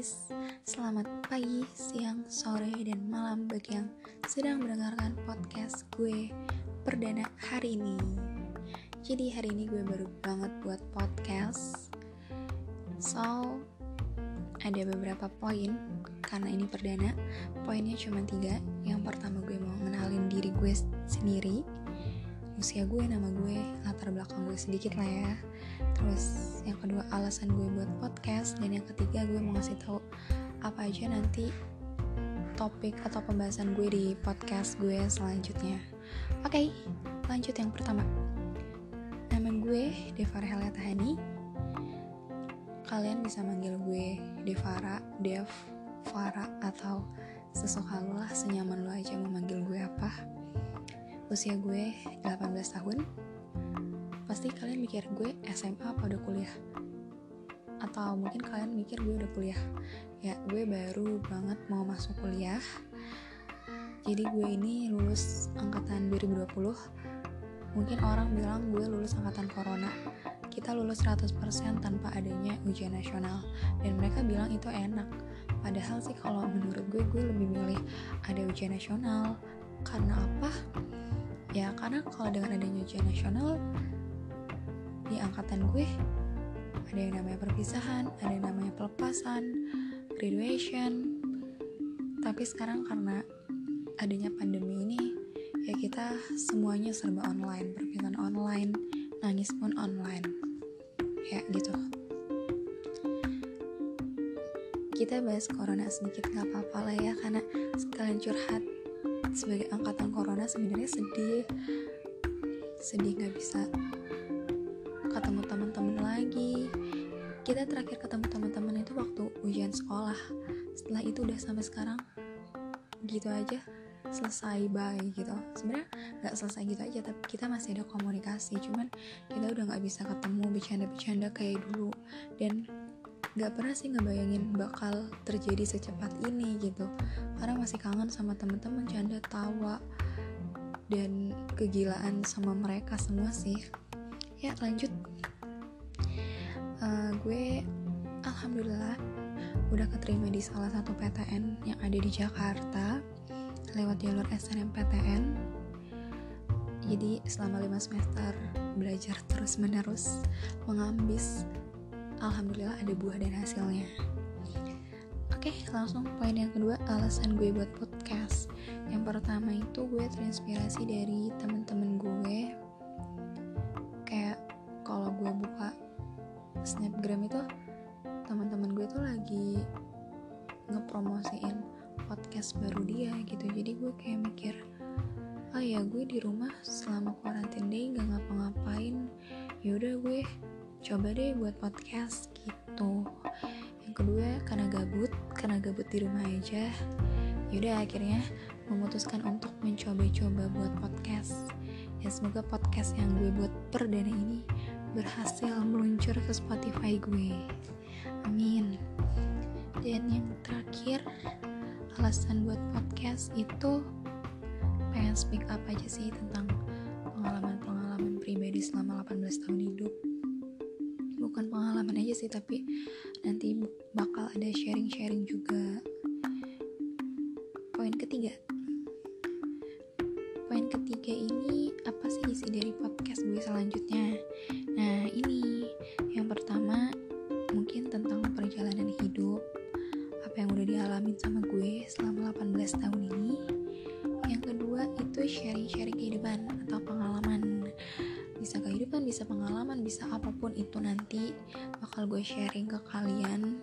guys, selamat pagi, siang, sore, dan malam bagi yang sedang mendengarkan podcast gue perdana hari ini. Jadi hari ini gue baru banget buat podcast, so ada beberapa poin. Karena ini perdana, poinnya cuma 3. Yang pertama, gue mau ngenalin diri gue sendiri, usia gue, nama gue, latar belakang gue sedikit lah ya. Terus yang kedua, alasan gue buat podcast. Dan yang ketiga, gue mau ngasih tahu apa aja nanti topik atau pembahasan gue di podcast gue selanjutnya. Oke, lanjut yang pertama. Nama gue Devara Helya Tahani. Kalian bisa manggil gue Devara, Dev, Farah, atau sesuka lu lah, senyaman lu aja mau manggil gue apa. Usia gue 18 tahun. Pasti kalian mikir gue SMA apa udah kuliah? Atau mungkin kalian mikir gue udah kuliah. Ya, gue baru banget mau masuk kuliah. Jadi gue ini lulus angkatan 2020. Mungkin orang bilang gue lulus angkatan corona. Kita lulus 100% tanpa adanya ujian nasional. Dan mereka bilang itu enak. Padahal sih kalau menurut gue lebih milih ada ujian nasional. Karena apa? Ya karena kalau dengan adanya ujian nasional di angkatan gue ada yang namanya perpisahan, ada yang namanya pelepasan, graduation. Tapi sekarang karena adanya pandemi ini, ya kita semuanya serba online, perpisahan online, nangis pun online. Ya gitu. Kita bahas corona sedikit nggak apa-apa lah ya, karena sekalian curhat. Sebagai angkatan corona sebenarnya sedih nggak bisa ketemu teman-teman lagi. Kita terakhir ketemu teman-teman itu waktu ujian sekolah. Setelah itu udah sampai sekarang gitu aja, selesai bye gitu. Sebenarnya nggak selesai gitu aja, tapi kita masih ada komunikasi. Cuman kita udah nggak bisa ketemu bercanda-bercanda kayak dulu, dan nggak pernah sih ngebayangin bakal terjadi secepat ini gitu. Karena masih kangen sama teman-teman, canda tawa dan kegilaan sama mereka semua sih. Ya lanjut, gue alhamdulillah udah keterima di salah satu PTN yang ada di Jakarta lewat jalur SNMPTN. Jadi selama 5 semester belajar terus-menerus, mengambis. Alhamdulillah ada buah dan hasilnya. Oke, langsung poin yang kedua, alasan gue buat podcast. Yang pertama itu gue terinspirasi dari temen-temen gue. Kayak kalau gue buka Snapgram itu, teman-teman gue tuh lagi ngepromosiin podcast baru dia gitu. Jadi gue kayak mikir, oh ya gue di rumah selama quarantine day gak ngapa-ngapain, yaudah gue coba deh buat podcast gitu. Yang kedua, karena gabut di rumah aja, yaudah akhirnya memutuskan untuk mencoba-coba buat podcast. Ya semoga podcast yang gue buat perdana ini berhasil meluncur ke Spotify gue, amin. Dan yang terakhir, alasan buat podcast itu pengen speak up aja sih tentang pengalaman-pengalaman pribadi selama 18 tahun hidup. Bukan pengalaman aja sih, tapi nanti bakal ada sharing-sharing juga. Poin ketiga ini apa sih isi dari podcast gue selanjutnya? Nah ini yang pertama mungkin tentang perjalanan hidup, apa yang udah dialamin sama gue selama 18 tahun ini. Yang kedua itu sharing-sharing kehidupan atau pengalaman. Bisa kehidupan, bisa pengalaman, bisa apapun itu nanti bakal gue sharing ke kalian.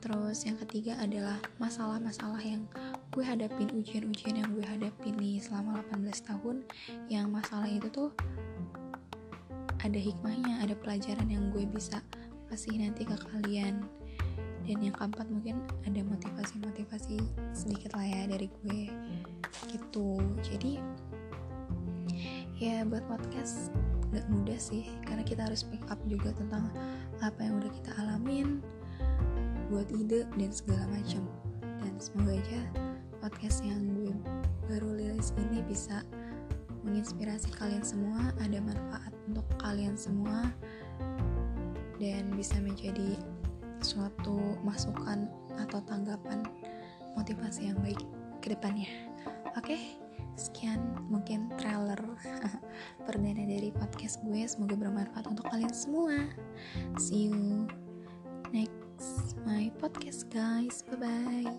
Terus yang ketiga adalah masalah-masalah yang gue hadapin, ujian-ujian yang gue hadapin nih selama 18 tahun. Yang masalah itu tuh ada hikmahnya, ada pelajaran yang gue bisa kasih nanti ke kalian. Dan yang keempat mungkin ada motivasi-motivasi sedikit lah ya dari gue gitu. Jadi ya buat podcast gak mudah sih, karena kita harus pick up juga tentang apa yang udah kita alamin, buat ide dan segala macam. Dan semoga aja podcast yang gue baru rilis ini bisa menginspirasi kalian semua, ada manfaat untuk kalian semua, dan bisa menjadi suatu masukan atau tanggapan motivasi yang baik ke depannya. Oke, sekian mungkin trailer perdana dari podcast gue. Semoga bermanfaat untuk kalian semua. See you next my podcast guys. Bye-bye.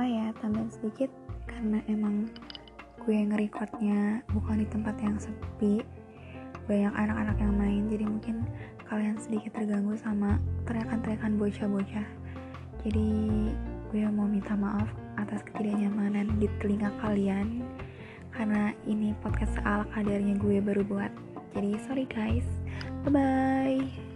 Oh ya, tambahin sedikit, karena emang gue nge-recordnya bukan di tempat yang sepi, banyak anak-anak yang main, jadi mungkin kalian sedikit terganggu sama teriakan-teriakan bocah-bocah. Jadi gue mau minta maaf atas ketidaknyamanan di telinga kalian, karena ini podcast seala kadarnya gue baru buat. Jadi sorry guys, bye-bye.